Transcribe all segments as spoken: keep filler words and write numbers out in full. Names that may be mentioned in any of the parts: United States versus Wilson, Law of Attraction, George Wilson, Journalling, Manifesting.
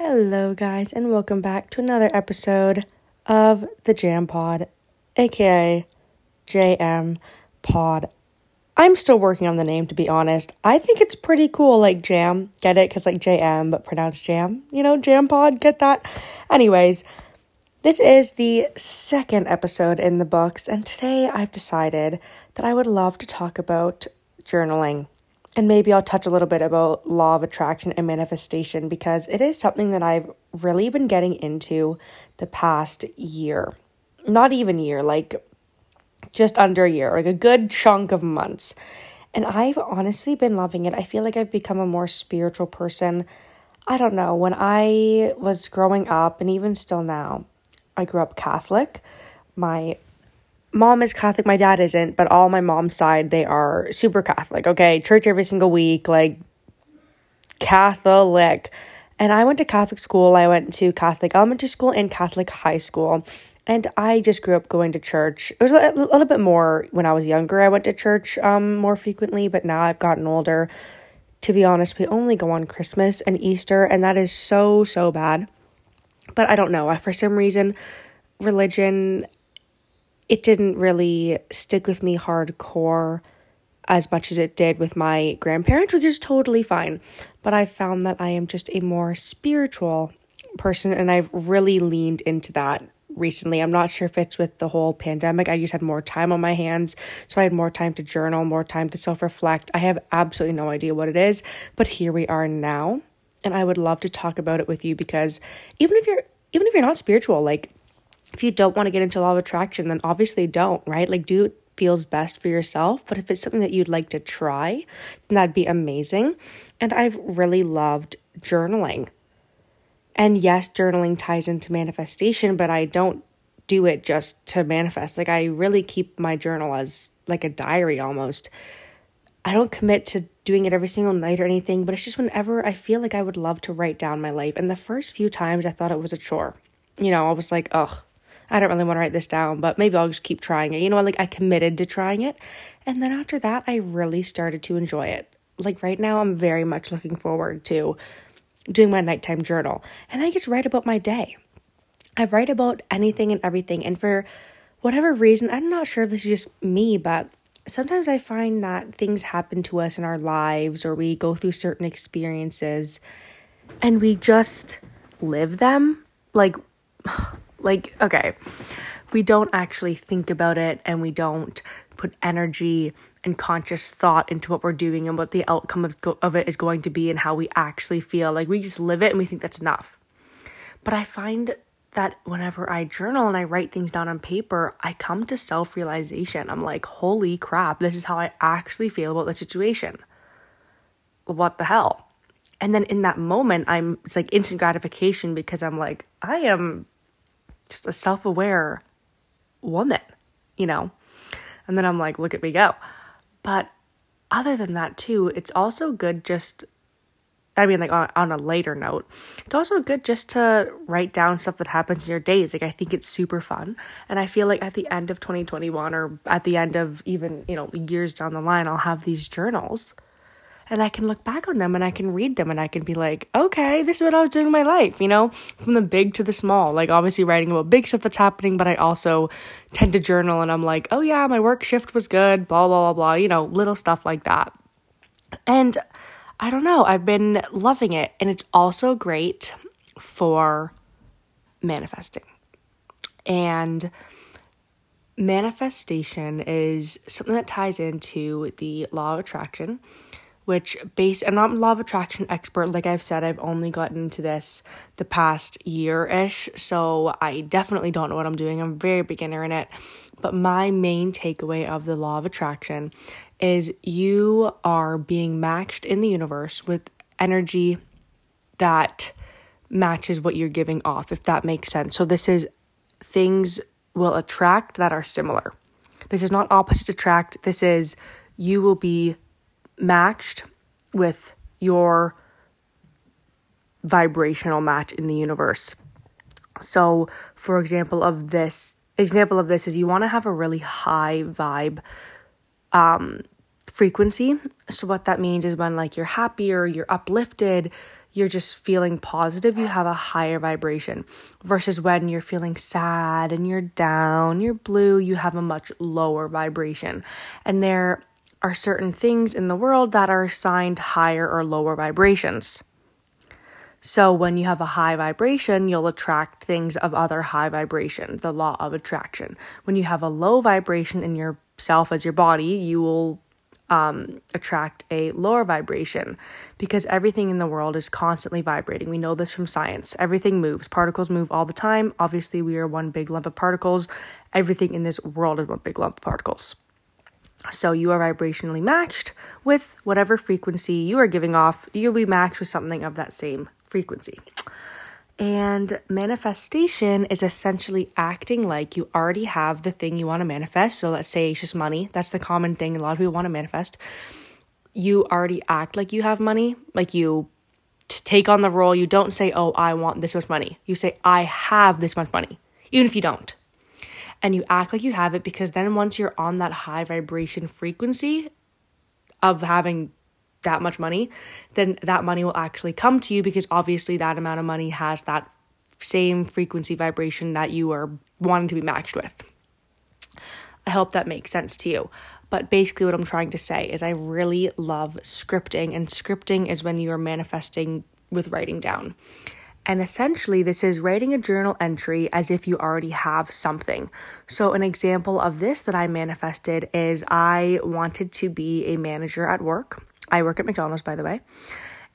Hello guys, and welcome back to another episode of the Jam Pod, aka J M Pod. I'm still working on the name, to be honest. I think it's pretty cool, like Jam, get it? Because like J M, but pronounced Jam, you know, Jam Pod, get that? Anyways, this is the second episode in the books, and today I've decided that I would love to talk about journaling. And maybe I'll touch a little bit about law of attraction and manifestation, because it is something that I've really been getting into the past year. Not even year, like just under a year, like a good chunk of months. And I've honestly been loving it. I feel like I've become a more spiritual person. I don't know, when I was growing up, and even still now, I grew up Catholic. My mom is Catholic, my dad isn't, but all my mom's side, they are super Catholic, okay? Church every single week, like, Catholic. And I went to Catholic school, I went to Catholic elementary school and Catholic high school, and I just grew up going to church. It was a little bit more when I was younger, I went to church um more frequently, but now I've gotten older. To be honest, we only go on Christmas and Easter, and that is so, so bad. But I don't know, for some reason, religion, it didn't really stick with me hardcore as much as it did with my grandparents, which is totally fine. But I found that I am just a more spiritual person, and I've really leaned into that recently. I'm not sure if it's with the whole pandemic. I just had more time on my hands, so I had more time to journal, more time to self-reflect. I have absolutely no idea what it is, but here we are now, and I would love to talk about it with you, because even if you're even if you're not spiritual, like, if you don't want to get into law of attraction, then obviously don't, right? Like, do what feels best for yourself. But if it's something that you'd like to try, then that'd be amazing. And I've really loved journaling. And yes, journaling ties into manifestation, but I don't do it just to manifest. Like, I really keep my journal as like a diary almost. I don't commit to doing it every single night or anything, but it's just whenever I feel like I would love to write down my life. And the first few times I thought it was a chore. You know, I was like, ugh. I don't really want to write this down, but maybe I'll just keep trying it. You know, like, I committed to trying it. And then after that, I really started to enjoy it. Like, right now, I'm very much looking forward to doing my nighttime journal. And I just write about my day. I write about anything and everything. And for whatever reason, I'm not sure if this is just me, but sometimes I find that things happen to us in our lives, or we go through certain experiences and we just live them. Like, Like, okay, we don't actually think about it, and we don't put energy and conscious thought into what we're doing and what the outcome of, of it is going to be and how we actually feel. Like, we just live it and we think that's enough. But I find that whenever I journal and I write things down on paper, I come to self-realization. I'm like, holy crap, this is how I actually feel about the situation. What the hell? And then in that moment, I'm it's like instant gratification, because I'm like, I am just a self-aware woman, you know? And then I'm like, look at me go. But other than that too, it's also good just, I mean, like on, on a later note, it's also good just to write down stuff that happens in your days. Like, I think it's super fun. And I feel like at the end of twenty twenty-one, or at the end of even, you know, years down the line, I'll have these journals, and I can look back on them, and I can read them, and I can be like, okay, this is what I was doing in my life, you know, from the big to the small. Like, obviously writing about big stuff that's happening, but I also tend to journal, and I'm like, oh yeah, my work shift was good, blah, blah, blah, blah, you know, little stuff like that. And I don't know, I've been loving it, and it's also great for manifesting. And manifestation is something that ties into the law of attraction, which base, and I'm a law of attraction expert. Like I've said, I've only gotten into this the past year-ish, so I definitely don't know what I'm doing. I'm very beginner in it, but my main takeaway of the law of attraction is you are being matched in the universe with energy that matches what you're giving off, if that makes sense. So this is, things will attract that are similar. This is not opposite attract. This is, you will be matched with your vibrational match in the universe. So for example of this, example of this is you want to have a really high vibe um, frequency. So what that means is when like you're happier, you're uplifted, you're just feeling positive, you have a higher vibration. Versus when you're feeling sad and you're down, you're blue, you have a much lower vibration. And there are certain things in the world that are assigned higher or lower vibrations. So when you have a high vibration, you'll attract things of other high vibration, the law of attraction. When you have a low vibration in yourself as your body, you will um, attract a lower vibration because everything in the world is constantly vibrating. We know this from science. Everything moves. Particles move all the time. Obviously, we are one big lump of particles. Everything in this world is one big lump of particles. So you are vibrationally matched with whatever frequency you are giving off. You'll be matched with something of that same frequency. And manifestation is essentially acting like you already have the thing you want to manifest. So let's say it's just money. That's the common thing a lot of people want to manifest. You already act like you have money. Like you take on the role. You don't say, oh, I want this much money. You say, I have this much money, even if you don't. And you act like you have it, because then once you're on that high vibration frequency of having that much money, then that money will actually come to you, because obviously that amount of money has that same frequency vibration that you are wanting to be matched with. I hope that makes sense to you. But basically what I'm trying to say is I really love scripting, and scripting is when you are manifesting with writing down. And essentially, this is writing a journal entry as if you already have something. So an example of this that I manifested is I wanted to be a manager at work. I work at McDonald's, by the way.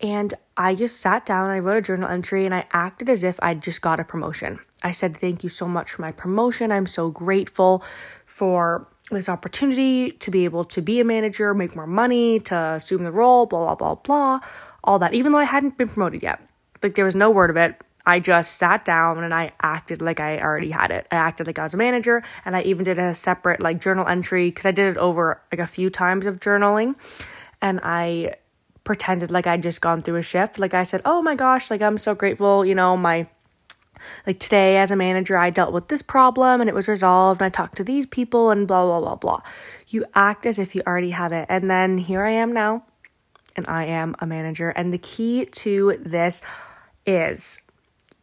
And I just sat down, I wrote a journal entry, and I acted as if I just got a promotion. I said, thank you so much for my promotion. I'm so grateful for this opportunity to be able to be a manager, make more money, to assume the role, blah, blah, blah, blah, all that, even though I hadn't been promoted yet. Like, there was no word of it. I just sat down and I acted like I already had it. I acted like I was a manager, and I even did a separate like journal entry, because I did it over like a few times of journaling, and I pretended like I'd just gone through a shift. Like I said, oh my gosh, like I'm so grateful, you know, my like today as a manager, I dealt with this problem and it was resolved, and I talked to these people and blah, blah, blah, blah. You act as if you already have it. And then here I am now, and I am a manager. And the key to this is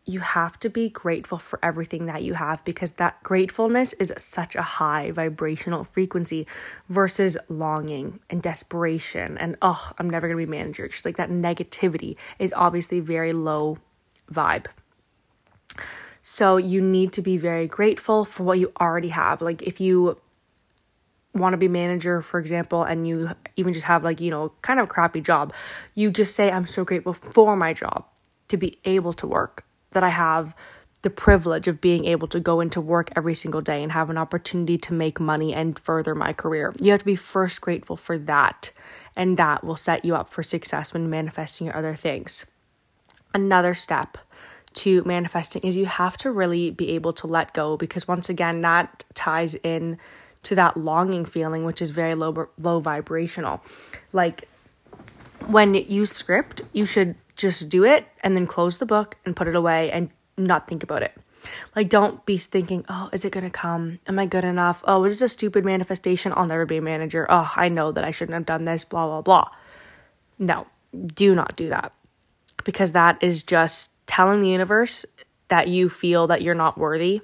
you have to be grateful for everything that you have, because that gratefulness is such a high vibrational frequency versus longing and desperation and, oh, I'm never going to be a manager. Just like that negativity is obviously very low vibe. So you need to be very grateful for what you already have. Like if you want to be manager, for example, and you even just have like, you know, kind of a crappy job, you just say, I'm so grateful for my job, to be able to work, that I have the privilege of being able to go into work every single day and have an opportunity to make money and further my career. You have to be first grateful for that, and that will set you up for success when manifesting your other things. Another step to manifesting is you have to really be able to let go, because once again, that ties in to that longing feeling, which is very low, low vibrational. Like when you script, you should just do it and then close the book and put it away and not think about it. Like, don't be thinking, oh, is it going to come? Am I good enough? Oh, is this a stupid manifestation? I'll never be a manager. Oh, I know that I shouldn't have done this, blah, blah, blah. No, do not do that, because that is just telling the universe that you feel that you're not worthy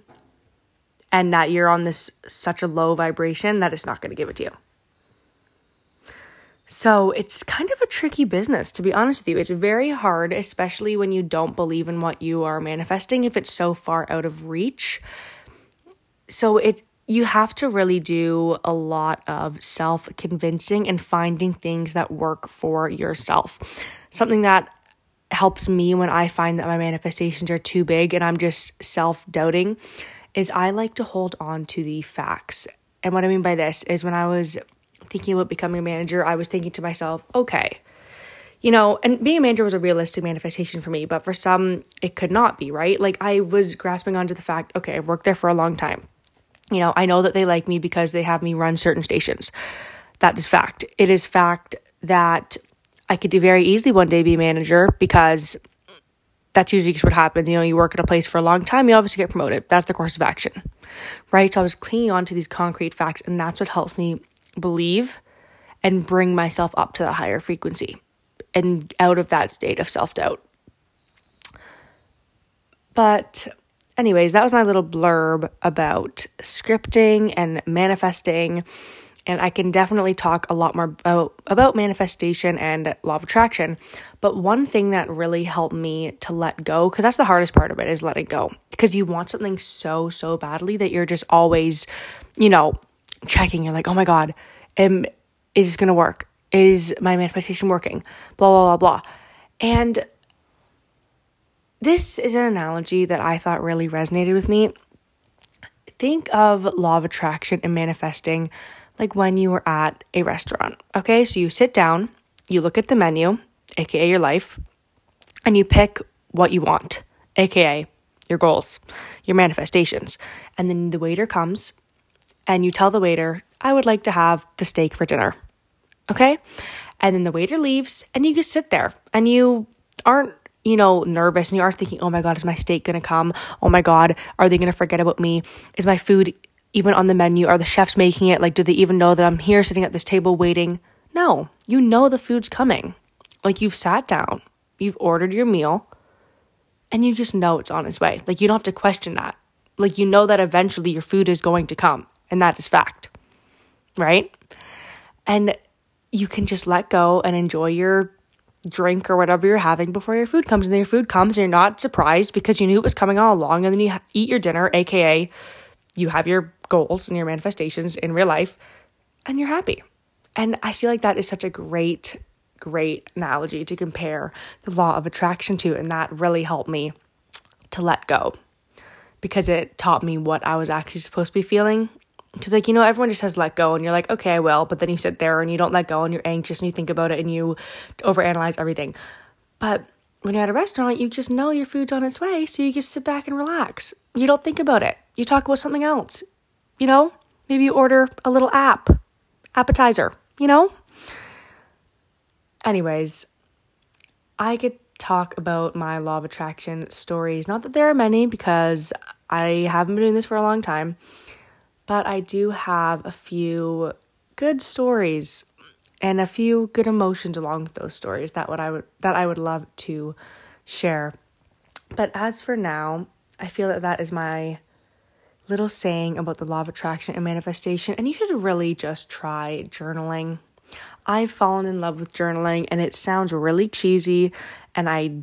and that you're on this such a low vibration that it's not going to give it to you. So it's kind of a tricky business, to be honest with you. It's very hard, especially when you don't believe in what you are manifesting, if it's so far out of reach. So it you have to really do a lot of self-convincing and finding things that work for yourself. Something that helps me when I find that my manifestations are too big and I'm just self-doubting is I like to hold on to the facts. And what I mean by this is when I was thinking about becoming a manager, I was thinking to myself, okay, you know, and being a manager was a realistic manifestation for me, but for some, it could not be, right? Like I was grasping onto the fact, okay, I've worked there for a long time. You know, I know that they like me because they have me run certain stations. That is fact. It is fact that I could do very easily one day be a manager, because that's usually just what happens. You know, you work at a place for a long time, you obviously get promoted. That's the course of action, right? So I was clinging on to these concrete facts, and that's what helps me believe and bring myself up to the higher frequency and out of that state of self-doubt But anyways, that was my little blurb about scripting and manifesting. And I can definitely talk a lot more about, about manifestation and law of attraction. But one thing that really helped me to let go, because that's the hardest part of it, is letting go. Because you want something so, so badly that you're just always, you know, checking. You're like, oh my God, am, is this going to work? Is my manifestation working? Blah, blah, blah, blah. And this is an analogy that I thought really resonated with me. Think of law of attraction and manifesting like when you were at a restaurant, okay? So you sit down, you look at the menu, aka your life, and you pick what you want, aka your goals, your manifestations. And then the waiter comes and you tell the waiter, I would like to have the steak for dinner, okay? And then the waiter leaves and you just sit there and you aren't, you know, nervous and you aren't thinking, oh my God, is my steak gonna come? Oh my God, are they gonna forget about me? Is my food even on the menu? Are the chefs making it? Like, do they even know that I'm here sitting at this table waiting? No, you know the food's coming. Like, you've sat down, you've ordered your meal, and you just know it's on its way. Like, you don't have to question that. Like, you know that eventually your food is going to come, and that is fact, right? And you can just let go and enjoy your drink or whatever you're having before your food comes. And then your food comes, and you're not surprised because you knew it was coming all along. And then you eat your dinner, aka you have your goals and your manifestations in real life, and you're happy. And I feel like that is such a great, great analogy to compare the law of attraction to. And that really helped me to let go, because it taught me what I was actually supposed to be feeling. Because, like, you know, everyone just says let go and you're like, okay, I will. But then you sit there and you don't let go and you're anxious and you think about it and you overanalyze everything. But when you're at a restaurant, you just know your food's on its way, so you just sit back and relax. You don't think about it. You talk about something else, you know? Maybe you order a little app, appetizer, you know? Anyways, I could talk about my law of attraction stories. Not that there are many, because I haven't been doing this for a long time, but I do have a few good stories and a few good emotions along with those stories that what I would that I would love to share. But as for now, I feel that that is my little saying about the law of attraction and manifestation. And you should really just try journaling. I've fallen in love with journaling, and it sounds really cheesy, and I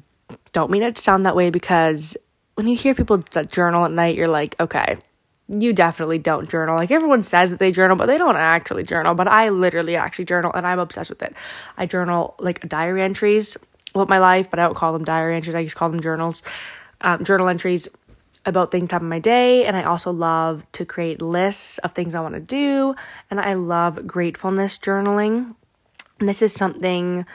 don't mean it to sound that way, because when you hear people that journal at night, you're like, okay, you definitely don't journal. Like, everyone says that they journal, but they don't actually journal. But I literally actually journal, and I'm obsessed with it. I journal, like, diary entries about my life, but I don't call them diary entries. I just call them journals, um, journal entries about things that happen in my day. And I also love to create lists of things I want to do. And I love gratefulness journaling. And this is something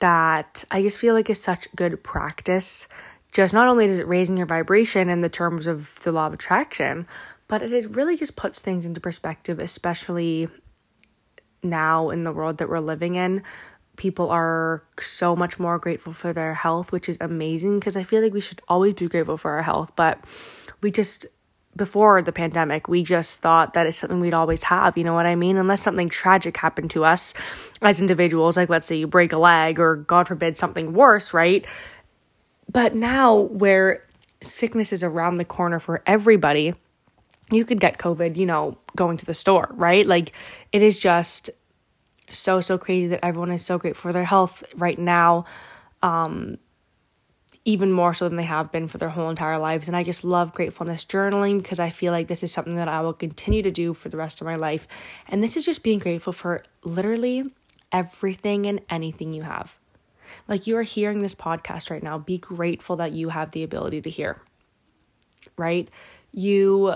that I just feel like is such good practice. Just not only is it raising your vibration in the terms of the law of attraction, but it is really just puts things into perspective, especially now in the world that we're living in. People are so much more grateful for their health, which is amazing, because I feel like we should always be grateful for our health. But we just, before the pandemic, we just thought that it's something we'd always have, you know what I mean? Unless something tragic happened to us as individuals, like, let's say you break a leg or, God forbid, something worse, right? But now, where sickness is around the corner for everybody, you could get COVID, you know, going to the store, right? Like, it is just so, so crazy that everyone is so grateful for their health right now, um, even more so than they have been for their whole entire lives. And I just love gratefulness journaling, because I feel like this is something that I will continue to do for the rest of my life. And this is just being grateful for literally everything and anything you have. Like, you are hearing this podcast right now. Be grateful that you have the ability to hear, right? You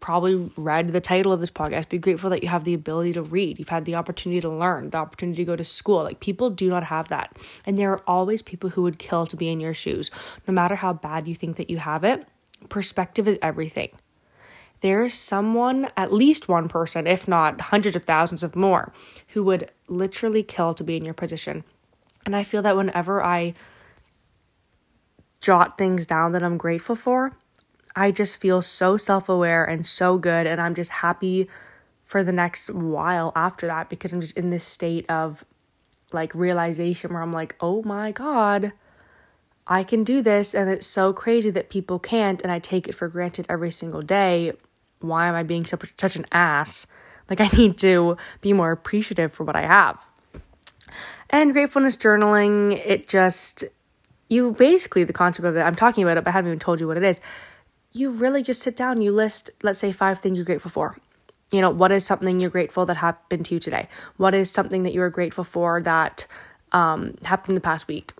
probably read the title of this podcast. Be grateful that you have the ability to read. You've had the opportunity to learn, the opportunity to go to school. Like, people do not have that. And there are always people who would kill to be in your shoes. No matter how bad you think that you have it, perspective is everything. There is someone, at least one person, if not hundreds of thousands of more, who would literally kill to be in your position. And I feel that whenever I jot things down that I'm grateful for, I just feel so self-aware and so good, and I'm just happy for the next while after that, because I'm just in this state of, like, realization where I'm like, oh my God, I can do this, and it's so crazy that people can't, and I take it for granted every single day. Why am I being such, such an ass? Like, I need to be more appreciative for what I have. And gratefulness journaling, it just, you basically, the concept of it, I'm talking about it, but I haven't even told you what it is. You really just sit down, you list, let's say, five things you're grateful for. You know, what is something you're grateful that happened to you today? What is something that you are grateful for that um, happened in the past week?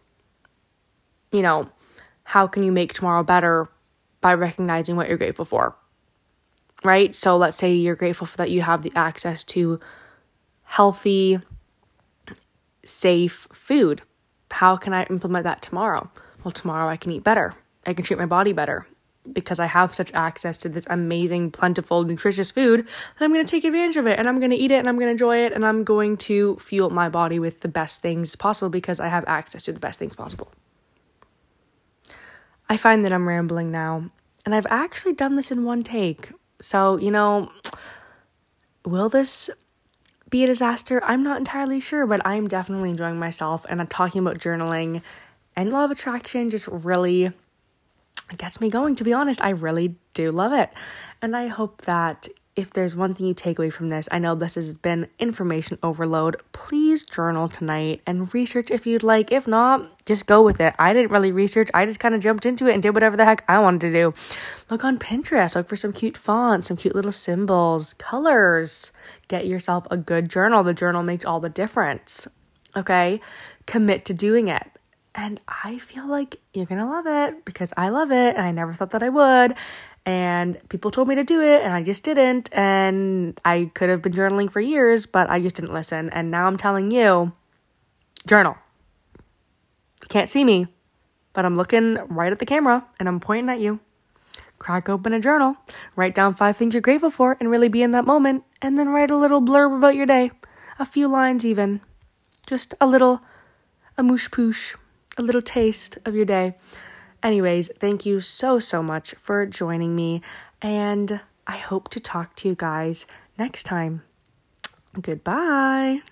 You know, how can you make tomorrow better by recognizing what you're grateful for, right? So let's say you're grateful for that you have the access to healthy, safe food. How can I implement that tomorrow? Well, tomorrow I can eat better. I can treat my body better, because I have such access to this amazing, plentiful, nutritious food that I'm going to take advantage of it, and I'm going to eat it, and I'm going to enjoy it, and I'm going to fuel my body with the best things possible because I have access to the best things possible. I find that I'm rambling now, and I've actually done this in one take. So, you know, will this be a disaster? I'm not entirely sure, but I'm definitely enjoying myself, and I'm talking about journaling and law of attraction just really... It gets me going, to be honest. I really do love it. And I hope that if there's one thing you take away from this, I know this has been information overload. Please journal tonight and research if you'd like. If not, just go with it. I didn't really research. I just kind of jumped into it and did whatever the heck I wanted to do. Look on Pinterest. Look for some cute fonts, some cute little symbols, colors. Get yourself a good journal. The journal makes all the difference. Okay? Commit to doing it. And I feel like you're going to love it, because I love it, and I never thought that I would, and people told me to do it, and I just didn't, and I could have been journaling for years, but I just didn't listen, and now I'm telling you, journal. You can't see me, but I'm looking right at the camera, and I'm pointing at you. Crack open a journal, write down five things you're grateful for, and really be in that moment, and then write a little blurb about your day, a few lines even, just a little a moosh-poosh. A little taste of your day. Anyways, thank you so, so much for joining me, and I hope to talk to you guys next time. Goodbye.